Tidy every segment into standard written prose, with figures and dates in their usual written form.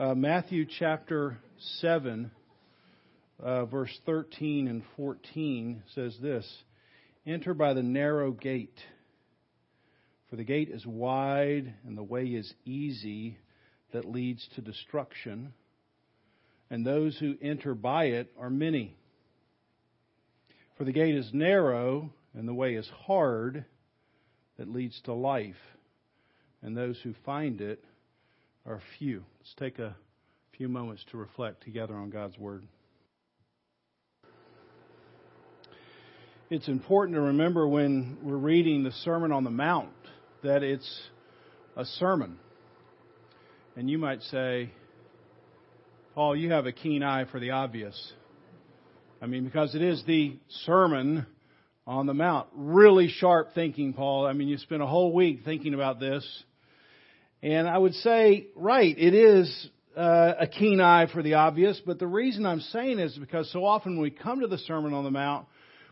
Matthew chapter 7, verse 13 and 14 says this: "Enter by the narrow gate, for the gate is wide and the way is easy that leads to destruction, and those who enter by it are many. For the gate is narrow and the way is hard that leads to life, and those who find it are few." Let's take a few moments to reflect together on God's Word. It's important to remember when we're reading the Sermon on the Mount that it's a sermon. And you might say, "Paul, you have a keen eye for the obvious." I mean, because it is the Sermon on the Mount. Really sharp thinking, Paul. I mean, you spent a whole week thinking about this. And I would say, right, it is a keen eye for the obvious, but the reason I'm saying is because so often when we come to the Sermon on the Mount,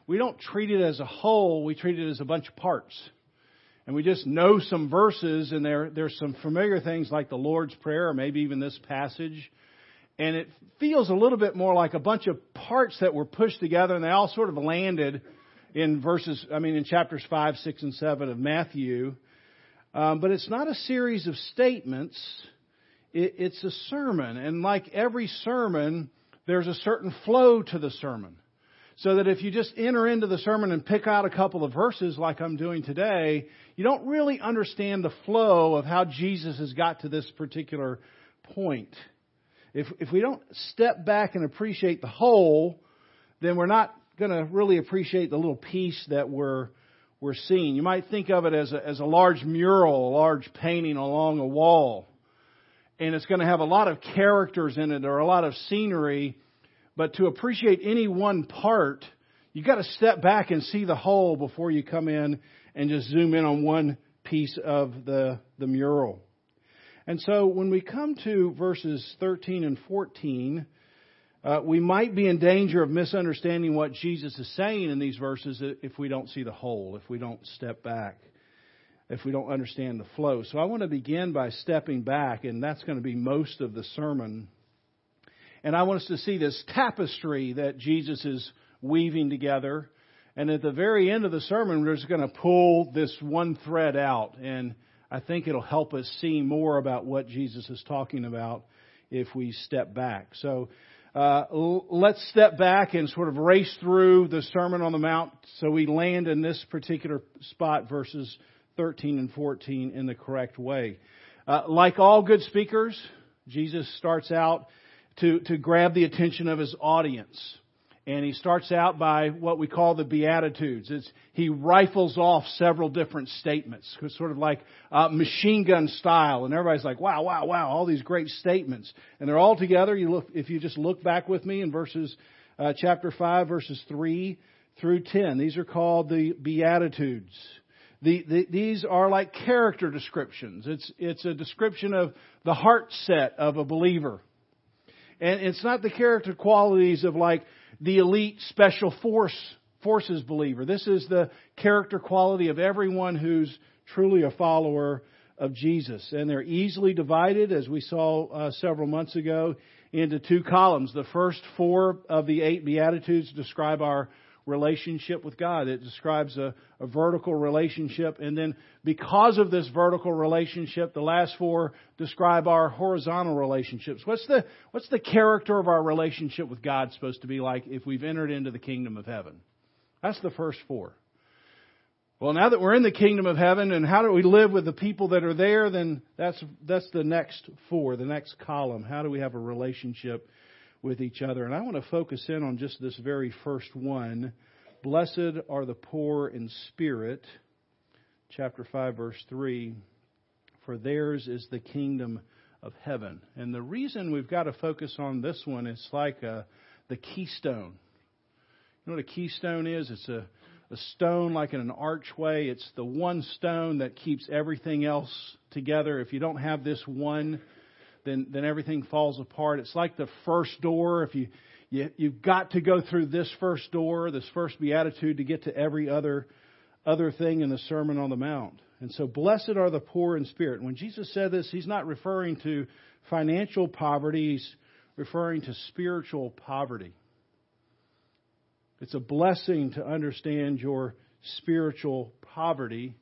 we don't treat it as a whole, we treat it as a bunch of parts. And we just know some verses, and there's some familiar things like the Lord's Prayer, or maybe even this passage, and it feels a little bit more like a bunch of parts that were pushed together, and they all sort of landed in in chapters 5, 6, and 7 of Matthew. But it's not a series of statements. It's a sermon. And like every sermon, there's a certain flow to the sermon. So that if you just enter into the sermon and pick out a couple of verses like I'm doing today, you don't really understand the flow of how Jesus has got to this particular point. If we don't step back and appreciate the whole, then we're not going to really appreciate the little piece that we're seeing. You might think of it as a large mural, a large painting along a wall. And it's going to have a lot of characters in it or a lot of scenery. But to appreciate any one part, you've got to step back and see the whole before you come in and just zoom in on one piece of the mural. And so when we come to verses 13 and 14, we might be in danger of misunderstanding what Jesus is saying in these verses if we don't see the whole, if we don't step back, if we don't understand the flow. So I want to begin by stepping back, and that's going to be most of the sermon. And I want us to see this tapestry that Jesus is weaving together. And at the very end of the sermon, we're just going to pull this one thread out. And I think it'll help us see more about what Jesus is talking about if we step back. So let's step back and sort of race through the Sermon on the Mount so we land in this particular spot, verses 13 and 14, in the correct way. Like all good speakers, Jesus starts out to grab the attention of his audience. And he starts out by what we call the Beatitudes. He rifles off several different statements, sort of like machine gun style. And everybody's like, wow, wow, wow, all these great statements. And they're all together. If you just look back with me in verses chapter 5, verses 3 through 10. These are called the Beatitudes. These are like character descriptions. It's a description of the heart set of a believer. And it's not the character qualities of like the elite special forces believer. This is the character quality of everyone who's truly a follower of Jesus. And they're easily divided, as we saw several months ago, into two columns. The first four of the eight Beatitudes describe our relationship with God. It describes a vertical relationship. And then because of this vertical relationship, the last four describe our horizontal relationships. What's the character of our relationship with God supposed to be like if we've entered into the kingdom of heaven? That's the first four. Well, now that we're in the kingdom of heaven, and how do we live with the people that are there, then that's the next four, the next column. How do we have a relationship with each other? And I want to focus in on just this very first one. Blessed are the poor in spirit, chapter 5, verse 3, for theirs is the kingdom of heaven. And the reason we've got to focus on this one, it's like the keystone. You know what a keystone is? It's a stone like in an archway. It's the one stone that keeps everything else together. If you don't have this one, then everything falls apart. It's like the first door. If you've got to go through this first door, this first beatitude, to get to every other thing in the Sermon on the Mount. And so blessed are the poor in spirit. When Jesus said this, he's not referring to financial poverty. He's referring to spiritual poverty. It's a blessing to understand your spiritual poverty,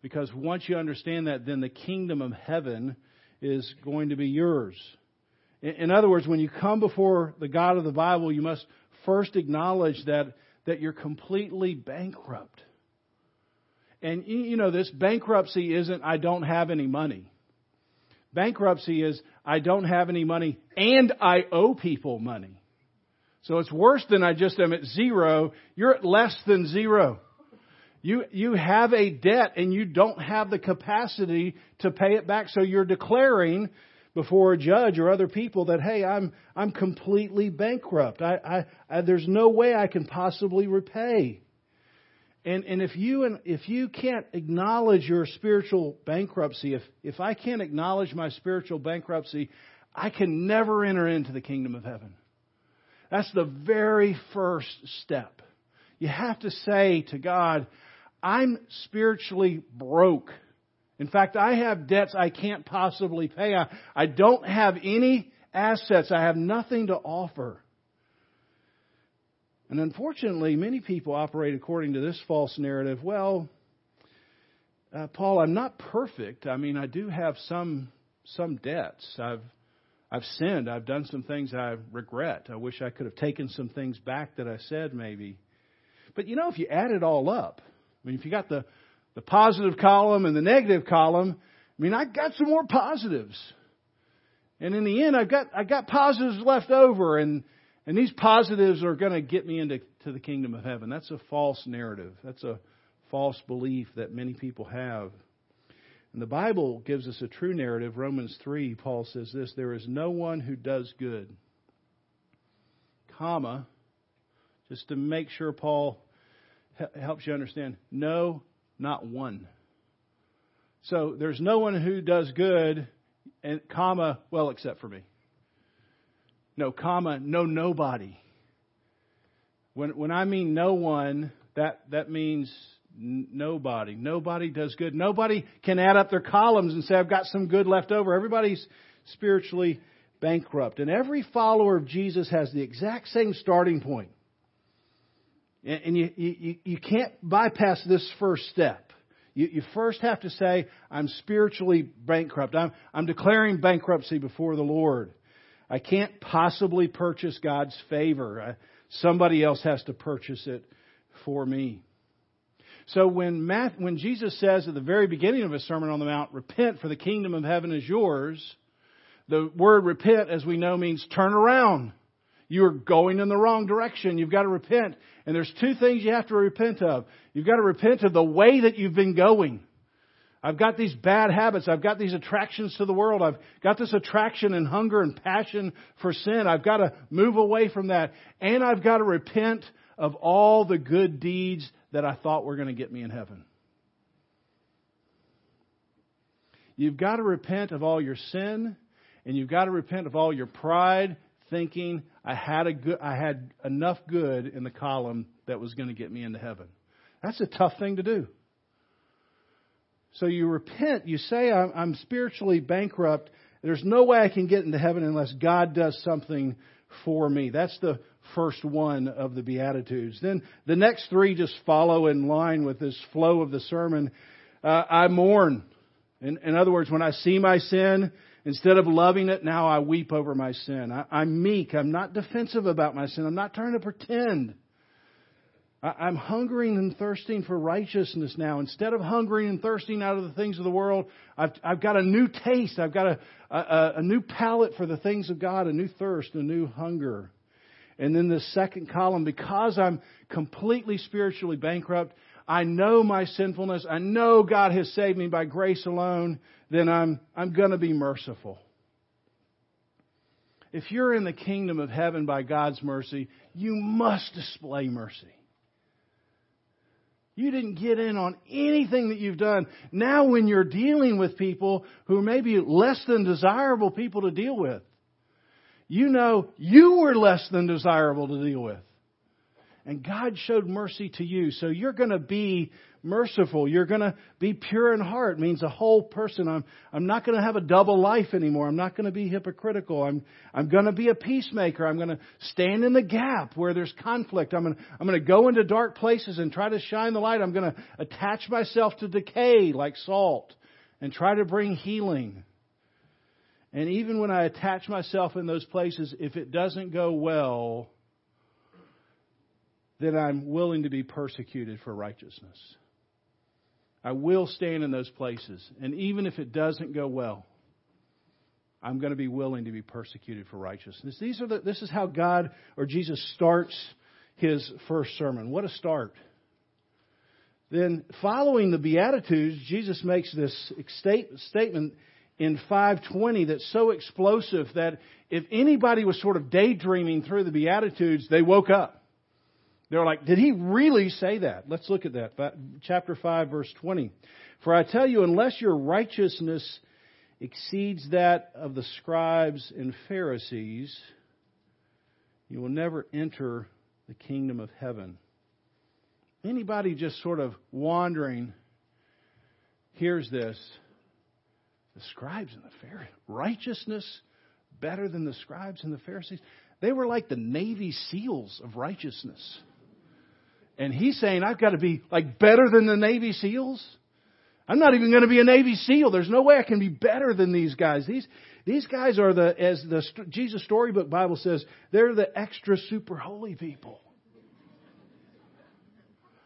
because once you understand that, then the kingdom of heaven is going to be yours. In other words, when you come before the God of the Bible, you must first acknowledge that you're completely bankrupt. And, you know, this bankruptcy isn't, I don't have any money. Bankruptcy is, I don't have any money and I owe people money. So it's worse than I just am at zero. You're at less than zero. You have a debt and you don't have the capacity to pay it back. So you're declaring before a judge or other people that, hey, I'm completely bankrupt. There's no way I can possibly repay. And if you can't acknowledge your spiritual bankruptcy, if I can't acknowledge my spiritual bankruptcy, I can never enter into the kingdom of heaven. That's the very first step. You have to say to God, I'm spiritually broke. In fact, I have debts I can't possibly pay. I don't have any assets. I have nothing to offer. And unfortunately, many people operate according to this false narrative. Well, Paul, I'm not perfect. I mean, I do have some debts. I've sinned. I've done some things I regret. I wish I could have taken some things back that I said maybe. But, you know, if you add it all up, I mean, if you got the positive column and the negative column, I mean, I got some more positives. And in the end, I got positives left over, and these positives are going to get me into the kingdom of heaven. That's a false narrative. That's a false belief that many people have. And the Bible gives us a true narrative. Romans 3, Paul says this, there is no one who does good, comma, just to make sure Paul helps you understand, no, not one. So there's no one who does good, and comma, well, except for me. No, comma, no nobody. When I mean no one, that means nobody. Nobody does good. Nobody can add up their columns and say, I've got some good left over. Everybody's spiritually bankrupt. And every follower of Jesus has the exact same starting point. And you can't bypass this first step. You first have to say, I'm spiritually bankrupt. I'm declaring bankruptcy before the Lord. I can't possibly purchase God's favor. Somebody else has to purchase it for me. So when Jesus says at the very beginning of his Sermon on the Mount, repent for the kingdom of heaven is yours, the word repent, as we know, means turn around. You are going in the wrong direction. You've got to repent. And there's two things you have to repent of. You've got to repent of the way that you've been going. I've got these bad habits. I've got these attractions to the world. I've got this attraction and hunger and passion for sin. I've got to move away from that. And I've got to repent of all the good deeds that I thought were going to get me in heaven. You've got to repent of all your sin, and you've got to repent of all your pride, thinking I had enough good in the column that was going to get me into heaven. That's a tough thing to do. So you repent. You say, I'm spiritually bankrupt. There's no way I can get into heaven unless God does something for me. That's the first one of the Beatitudes. Then the next three just follow in line with this flow of the sermon. I mourn. In other words, when I see my sin, instead of loving it, now I weep over my sin. I'm meek. I'm not defensive about my sin. I'm not trying to pretend. I'm hungering and thirsting for righteousness now. Instead of hungering and thirsting out of the things of the world, I've got a new taste. I've got a new palate for the things of God, a new thirst, a new hunger. And then the second column, because I'm completely spiritually bankrupt, I know my sinfulness. I know God has saved me by grace alone. Then I'm going to be merciful. If you're in the kingdom of heaven by God's mercy, you must display mercy. You didn't get in on anything that you've done. Now when you're dealing with people who may be less than desirable people to deal with, you know you were less than desirable to deal with. And God showed mercy to you. So you're going to be merciful. You're going to be pure in heart. It means a whole person. I'm not going to have a double life anymore. I'm not going to be hypocritical. I'm going to be a peacemaker. I'm going to stand in the gap where there's conflict. I'm going to go into dark places and try to shine the light. I'm going to attach myself to decay like salt and try to bring healing. And even when I attach myself in those places, if it doesn't go well, then I'm willing to be persecuted for righteousness. I will stand in those places. And even if it doesn't go well, I'm going to be willing to be persecuted for righteousness. This is how God or Jesus starts his first sermon. What a start. Then following the Beatitudes, Jesus makes this statement in 5:20 that's so explosive that if anybody was sort of daydreaming through the Beatitudes, they woke up. They're like, did he really say that? Let's look at that. Chapter 5, verse 20. For I tell you, unless your righteousness exceeds that of the scribes and Pharisees, you will never enter the kingdom of heaven. Anybody just sort of wandering hears this. The scribes and the Pharisees. Righteousness better than the scribes and the Pharisees. They were like the Navy SEALs of righteousness. And he's saying, I've got to be like better than the Navy SEALs. I'm not even going to be a Navy SEAL. There's no way I can be better than these guys. These guys are as the Jesus Storybook Bible says, they're the extra super holy people.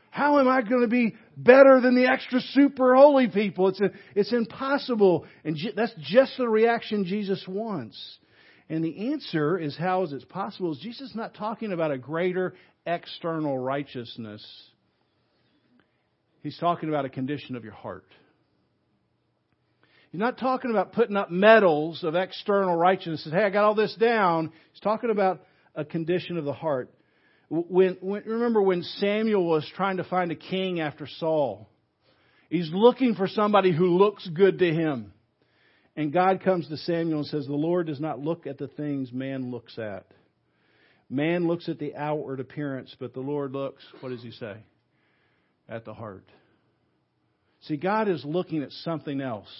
How am I going to be better than the extra super holy people? It's impossible. And that's just the reaction Jesus wants. And the answer is, how is it possible? Jesus is not talking about a greater external righteousness. He's talking about a condition of your heart. He's not talking about putting up medals of external righteousness. Hey, I got all this down. He's talking about a condition of the heart. Remember when Samuel was trying to find a king after Saul? He's looking for somebody who looks good to him. And God comes to Samuel and says, the Lord does not look at the things man looks at. Man looks at the outward appearance, but the Lord looks, what does he say? At the heart. See, God is looking at something else.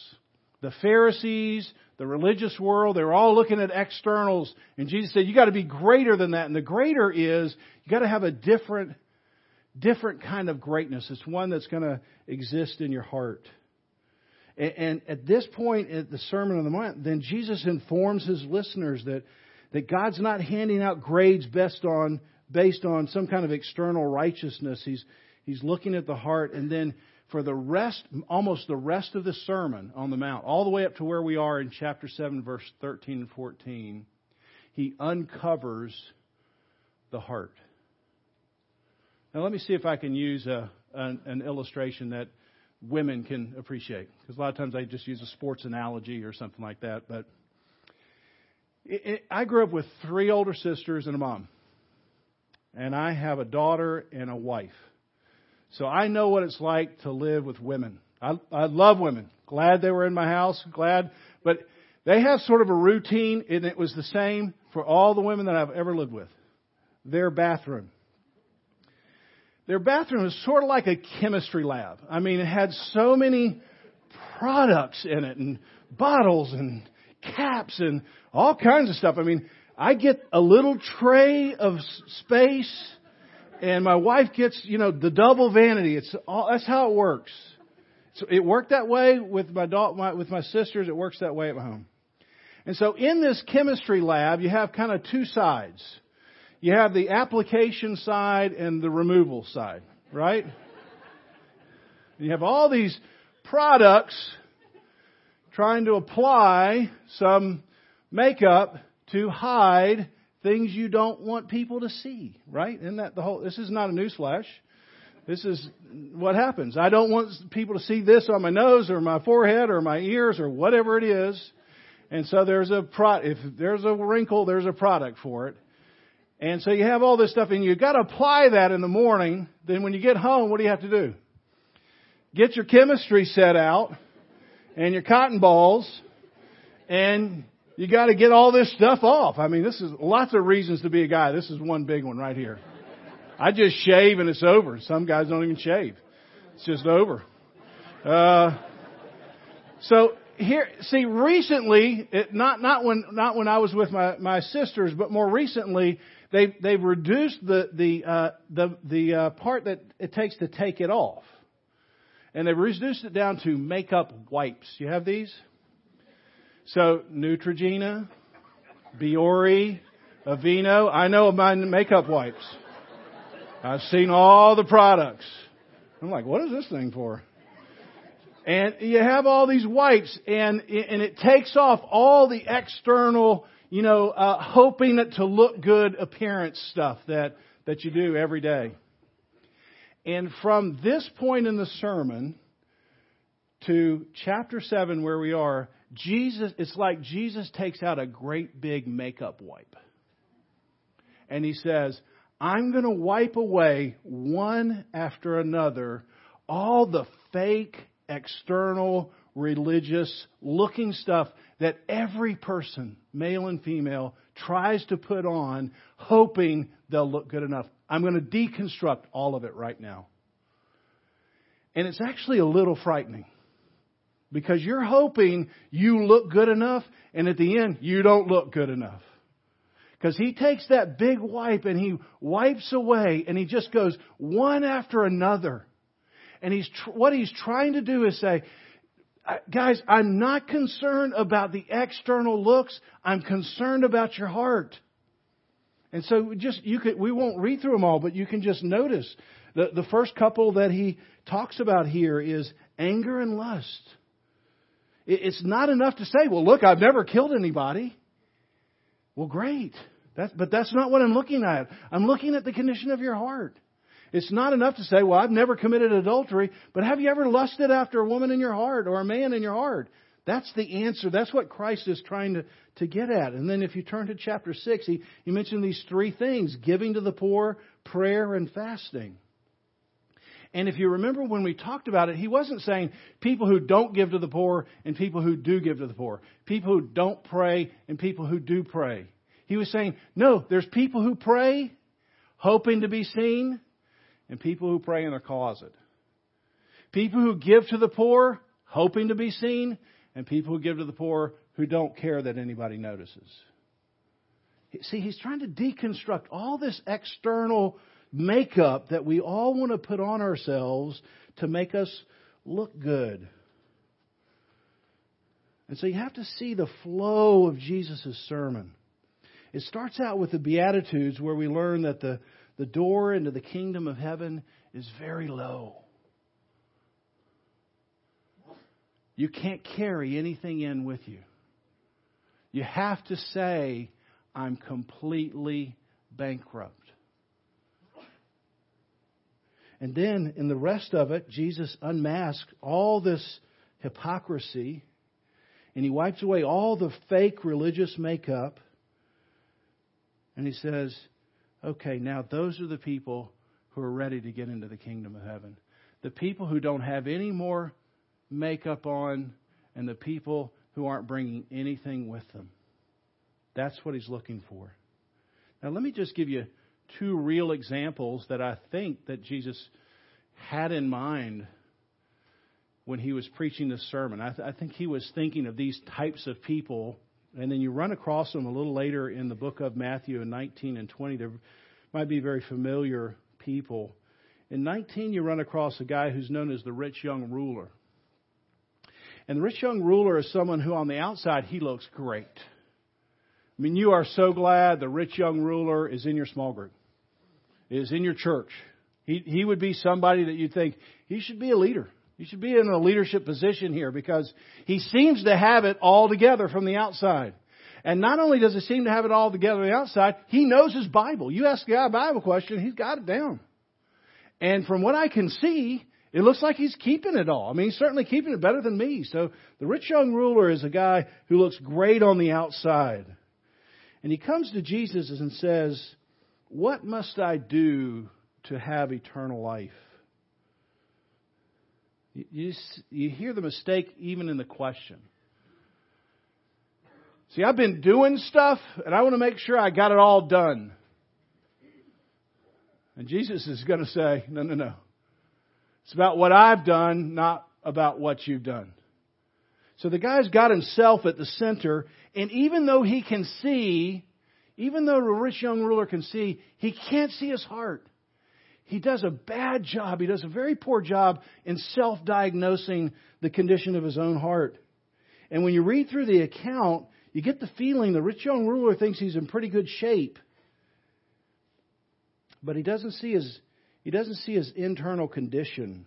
The Pharisees, the religious world, they're all looking at externals. And Jesus said, you got to be greater than that. And the greater is, you got to have a different kind of greatness. It's one that's going to exist in your heart. And at this point at the Sermon on the Mount, then Jesus informs his listeners that God's not handing out grades based on some kind of external righteousness. He's looking at the heart. And then for the rest, almost the rest of the Sermon on the Mount, all the way up to where we are in chapter 7, verse 13 and 14, he uncovers the heart. Now let me see if I can use an illustration that women can appreciate, because a lot of times I just use a sports analogy or something like that. But I grew up with three older sisters and a mom, and I have a daughter and a wife, so I know what it's like to live with women. I love women. Glad they were in my house. Glad, but they have sort of a routine, and it was the same for all the women that I've ever lived with. Their bathroom. Their bathroom was sort of like a chemistry lab. I mean, it had so many products in it, and bottles and caps and all kinds of stuff. I mean, I get a little tray of space, and my wife gets, the double vanity. It's all, that's how it works. So it worked that way with my sisters. It works that way at home. And so in this chemistry lab, you have kind of two sides. You have the application side and the removal side, right? You have all these products trying to apply some makeup to hide things you don't want people to see, right? Isn't that the whole? This is not a newsflash. This is what happens. I don't want people to see this on my nose or my forehead or my ears or whatever it is. And so if there's a wrinkle, there's a product for it. And so you have all this stuff, and you've got to apply that in the morning. Then when you get home, what do you have to do? Get your chemistry set out and your cotton balls, and you got to get all this stuff off. I mean, this is lots of reasons to be a guy. This is one big one right here. I just shave and it's over. Some guys don't even shave. It's just over. So here, see, recently, not when I was with my sisters, but more recently, they've reduced the part that it takes to take it off, and they've reduced it down to makeup wipes. You have these? So Neutrogena, Biore, Aveeno. I know of my makeup wipes. I've seen all the products. I'm like, what is this thing for? And you have all these wipes, and it takes off all the external, hoping to look good appearance stuff that you do every day. And from this point in the sermon to chapter 7 where we are, it's like Jesus takes out a great big makeup wipe. And he says, I'm going to wipe away one after another all the fake, external, religious looking stuff that every person, male and female, tries to put on, hoping they'll look good enough. I'm going to deconstruct all of it right now. And it's actually a little frightening because you're hoping you look good enough, and at the end, you don't look good enough. Because he takes that big wipe and he wipes away and he just goes one after another. And what he's trying to do is say, guys, I'm not concerned about the external looks. I'm concerned about your heart. And so we won't read through them all, but you can just notice the first couple that he talks about here is anger and lust. It's not enough to say, well, look, I've never killed anybody. Well, great. But that's not what I'm looking at. I'm looking at the condition of your heart. It's not enough to say, well, I've never committed adultery, but have you ever lusted after a woman in your heart or a man in your heart? That's the answer. That's what Christ is trying to get at. And then if you turn to chapter 6, he mentioned these three things: giving to the poor, prayer, and fasting. And if you remember when we talked about it, he wasn't saying people who don't give to the poor and people who do give to the poor, people who don't pray and people who do pray. He was saying, no, there's people who pray hoping to be seen and people who pray in their closet. People who give to the poor hoping to be seen and people who give to the poor who don't care that anybody notices. See, he's trying to deconstruct all this external makeup that we all want to put on ourselves to make us look good. And so you have to see the flow of Jesus' sermon. It starts out with the Beatitudes, where we learn that the door into the kingdom of heaven is very low. You can't carry anything in with you. You have to say, I'm completely bankrupt. And then in the rest of it, Jesus unmasked all this hypocrisy, and he wipes away all the fake religious makeup. And he says, okay, now those are the people who are ready to get into the kingdom of heaven. The people who don't have any more makeup on, and the people who aren't bringing anything with them. That's what he's looking for. Now let me just give you two real examples that I think that Jesus had in mind when he was preaching this sermon. I think he was thinking of these types of people, and then you run across them a little later in the book of Matthew in 19 and 20. There might be very familiar people. In 19, you run across a guy who's known as the rich young ruler. And the rich young ruler is someone who on the outside, he looks great. I mean, you are so glad the rich young ruler is in your small group, is in your church. He would be somebody that you'd think, he should be a leader. He should be in a leadership position here because he seems to have it all together from the outside. And not only does he seem to have it all together on the outside, he knows his Bible. You ask the guy a Bible question, he's got it down. And from what I can see, it looks like he's keeping it all. I mean, he's certainly keeping it better than me. So the rich young ruler is a guy who looks great on the outside. And he comes to Jesus and says, what must I do to have eternal life? You hear the mistake even in the question. See, I've been doing stuff, and I want to make sure I got it all done. And Jesus is going to say, no. It's about what I've done, not about what you've done. So the guy's got himself at the center, and even though he can see, even though the rich young ruler can see, he can't see his heart. He does a bad job. He does a very poor job in self-diagnosing the condition of his own heart. And when you read through the account, you get the feeling the rich young ruler thinks he's in pretty good shape. But he doesn't see his internal condition.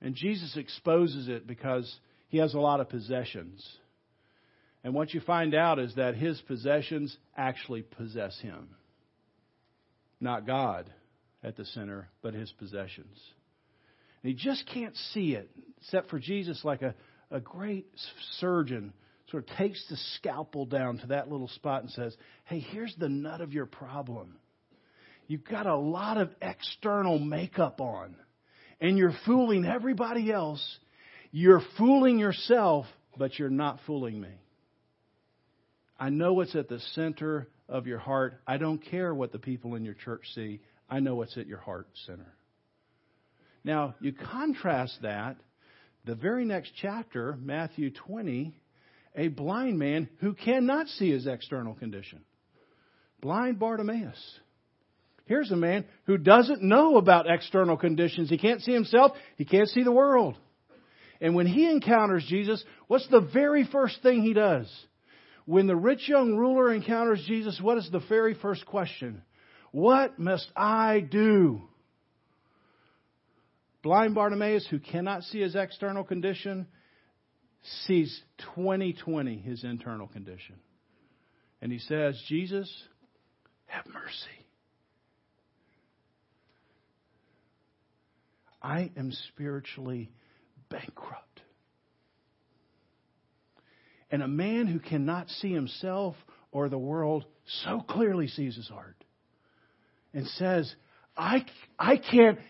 And Jesus exposes it because he has a lot of possessions. And what you find out is that his possessions actually possess him. Not God at the center, but his possessions. And he just can't see it, except for Jesus, like a great surgeon, sort of takes the scalpel down to that little spot and says, hey, here's the nut of your problem. You've got a lot of external makeup on, and you're fooling everybody else. You're fooling yourself, but you're not fooling me. I know what's at the center of your heart. I don't care what the people in your church see. I know what's at your heart center. Now, you contrast that, the very next chapter, Matthew 20, a blind man who cannot see his external condition. Blind Bartimaeus. Here's a man who doesn't know about external conditions. He can't see himself. He can't see the world. And when he encounters Jesus, what's the very first thing he does? When the rich young ruler encounters Jesus, what is the very first question? What must I do? Blind Bartimaeus, who cannot see his external condition, sees 20/20 his internal condition. And he says, Jesus, have mercy. I am spiritually bankrupt. And a man who cannot see himself or the world so clearly sees his heart and says, I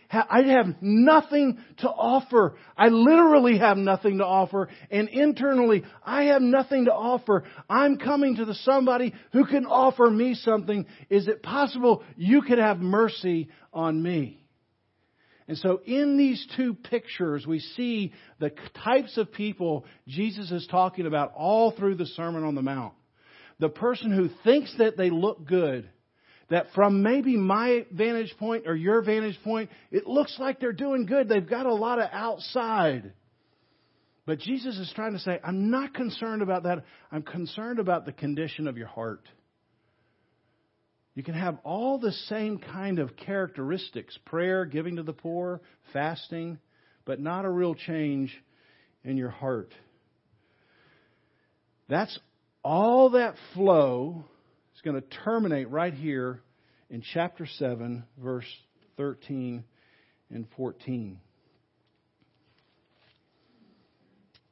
have nothing to offer. I literally have nothing to offer. And internally, I have nothing to offer. I'm coming to the somebody who can offer me something. Is it possible you could have mercy on me? And so in these two pictures, we see the types of people Jesus is talking about all through the Sermon on the Mount. The person who thinks that they look good, that from maybe my vantage point or your vantage point, it looks like they're doing good. They've got a lot of outside. But Jesus is trying to say, I'm not concerned about that. I'm concerned about the condition of your heart. You can have all the same kind of characteristics, prayer, giving to the poor, fasting, but not a real change in your heart. That's all that flow is going to terminate right here in chapter 7, verse 13 and 14.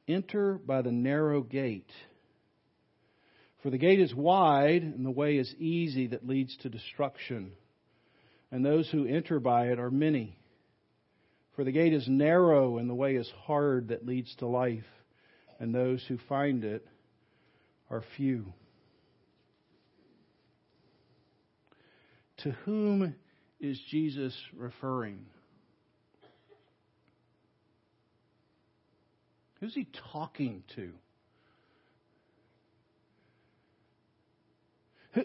Enter by the narrow gate. For the gate is wide and the way is easy that leads to destruction, and those who enter by it are many. For the gate is narrow and the way is hard that leads to life, and those who find it are few. To whom is Jesus referring? Who's he talking to?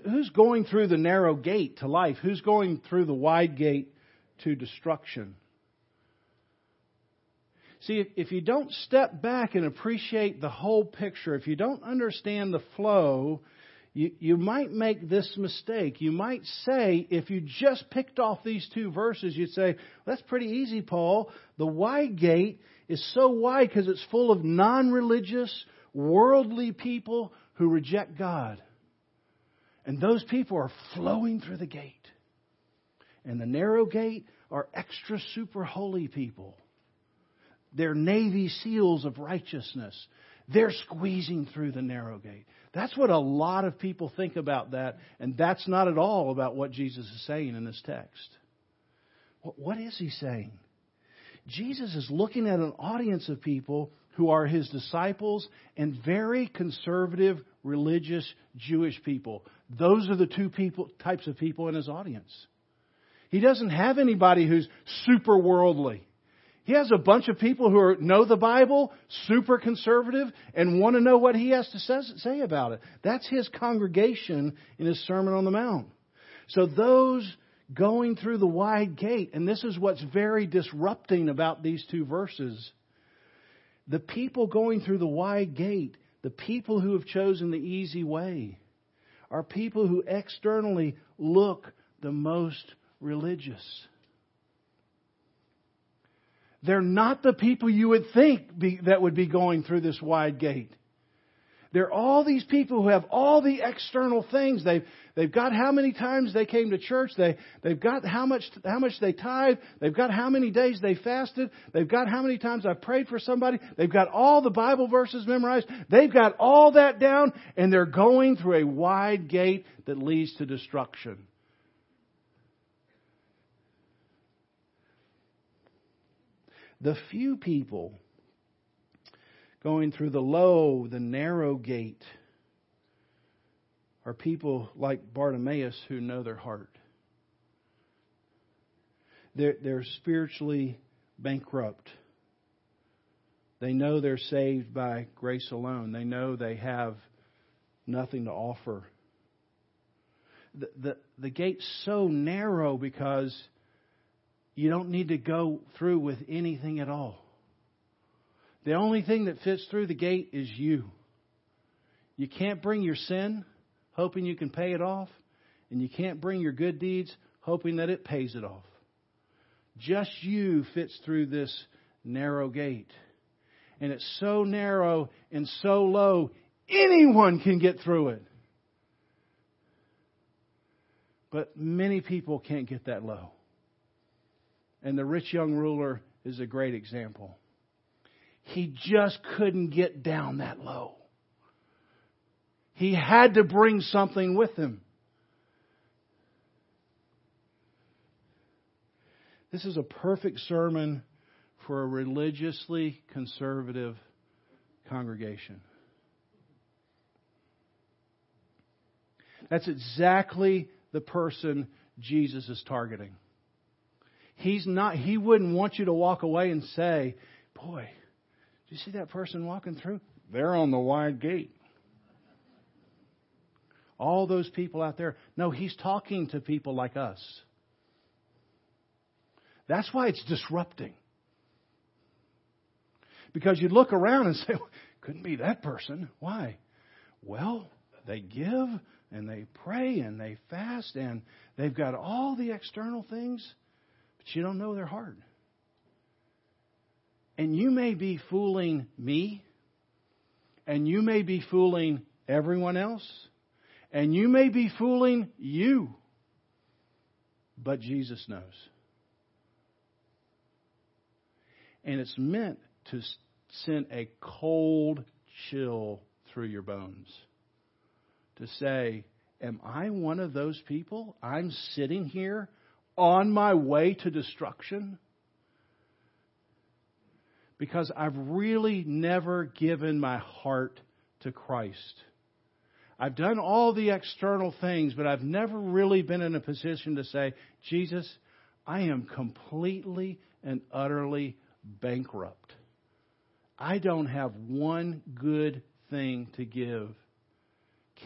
Who's going through the narrow gate to life? Who's going through the wide gate to destruction? See, if you don't step back and appreciate the whole picture, if you don't understand the flow, you might make this mistake. You might say, if you just picked off these two verses, you'd say, well, that's pretty easy, Paul. The wide gate is so wide because it's full of non-religious, worldly people who reject God. And those people are flowing through the gate. And the narrow gate are extra super holy people. They're Navy SEALs of righteousness. They're squeezing through the narrow gate. That's what a lot of people think about that. And that's not at all about what Jesus is saying in this text. What is he saying? Jesus is looking at an audience of people who are his disciples and very conservative, religious Jewish people. Those are the two types of people in his audience. He doesn't have anybody who's super worldly. He has a bunch of people who are, know the Bible, super conservative, and want to know what he has to say about it. That's his congregation in his Sermon on the Mount. So those going through the wide gate, and this is what's very disrupting about these two verses, the people going through the wide gate, the people who have chosen the easy way, are people who externally look the most religious. They're not the people you would think that would be going through this wide gate. They're all these people who have all the external things. They've got how many times they came to church. They've got how much they tithe. They've got how many days they fasted. They've got how many times I prayed for somebody. They've got all the Bible verses memorized. They've got all that down, and they're going through a wide gate that leads to destruction. The few people going through the low, the narrow gate are people like Bartimaeus who know their heart. They're spiritually bankrupt. They know they're saved by grace alone. They know they have nothing to offer. The gate's so narrow because you don't need to go through with anything at all. The only thing that fits through the gate is you. You can't bring your sin, hoping you can pay it off. And you can't bring your good deeds, hoping that it pays it off. Just you fits through this narrow gate. And it's so narrow and so low, anyone can get through it. But many people can't get that low. And the rich young ruler is a great example. He just couldn't get down that low. He had to bring something with him. This is a perfect sermon for a religiously conservative congregation. That's exactly the person Jesus is targeting. He wouldn't want you to walk away and say, boy, you see that person walking through? They're on the wide gate. All those people out there. No, he's talking to people like us. That's why it's disrupting. Because you look around and say, well, couldn't be that person. Why? Well, they give and they pray and they fast and they've got all the external things, but you don't know their heart. And you may be fooling me, and you may be fooling everyone else, and you may be fooling you, but Jesus knows. And it's meant to send a cold chill through your bones to say, am I one of those people? I'm sitting here on my way to destruction? Because I've really never given my heart to Christ. I've done all the external things, but I've never really been in a position to say, Jesus, I am completely and utterly bankrupt. I don't have one good thing to give.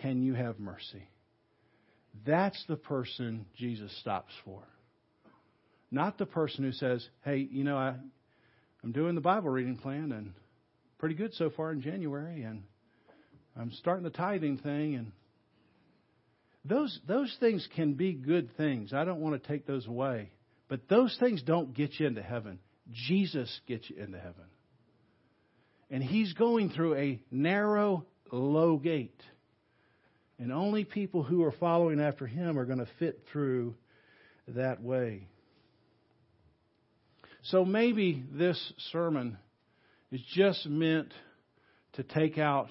Can you have mercy? That's the person Jesus stops for. Not the person who says, hey, you know, I'm doing the Bible reading plan and pretty good so far in January, and I'm starting the tithing thing, and those things can be good things. I don't want to take those away, but those things don't get you into heaven. Jesus gets you into heaven. And he's going through a narrow, low gate. And only people who are following after him are going to fit through that way. So maybe this sermon is just meant to take out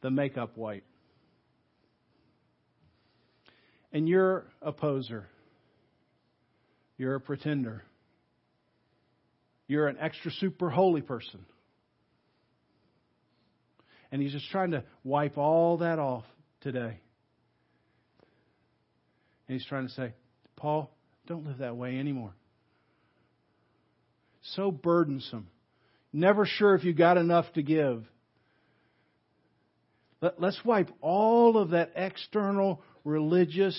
the makeup wipe. And you're a poser. You're a pretender. You're an extra super holy person. And he's just trying to wipe all that off today. And he's trying to say, Paul, Don't live that way anymore. So burdensome. Never sure if you got enough to give. Let's wipe all of that external religious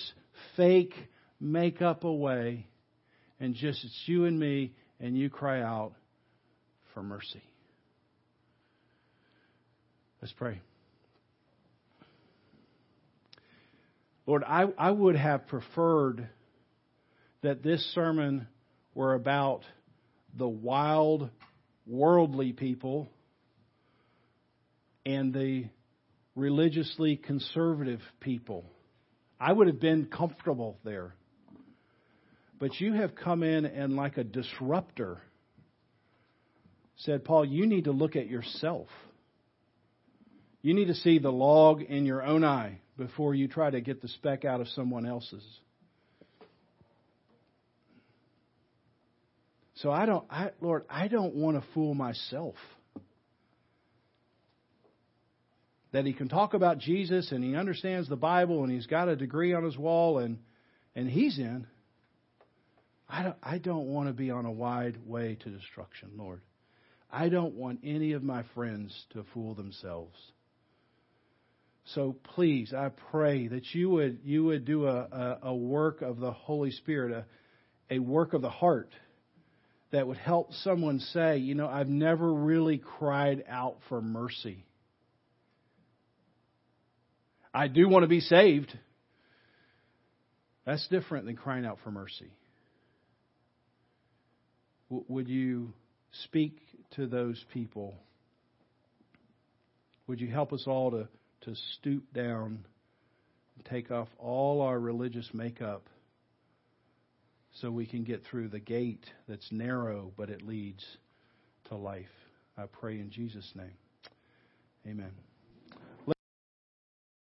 fake makeup away, and just it's you and me, and you cry out for mercy. Let's pray. Lord, I would have preferred that this sermon were about the wild, worldly people and the religiously conservative people. I would have been comfortable there. But you have come in and, like a disruptor, said, Paul, you need to look at yourself. You need to see the log in your own eye before you try to get the speck out of someone else's. So Lord, I don't want to fool myself. That he can talk about Jesus and he understands the Bible and he's got a degree on his wall and he's in. I don't want to be on a wide way to destruction, Lord. I don't want any of my friends to fool themselves. So please, I pray that you would do a work of the Holy Spirit, a work of the heart that would help someone say, you know, I've never really cried out for mercy. I do want to be saved. That's different than crying out for mercy. Would you speak to those people? Would you help us all to stoop down and take off all our religious makeup so we can get through the gate that's narrow, but it leads to life? I pray in Jesus' name. Amen.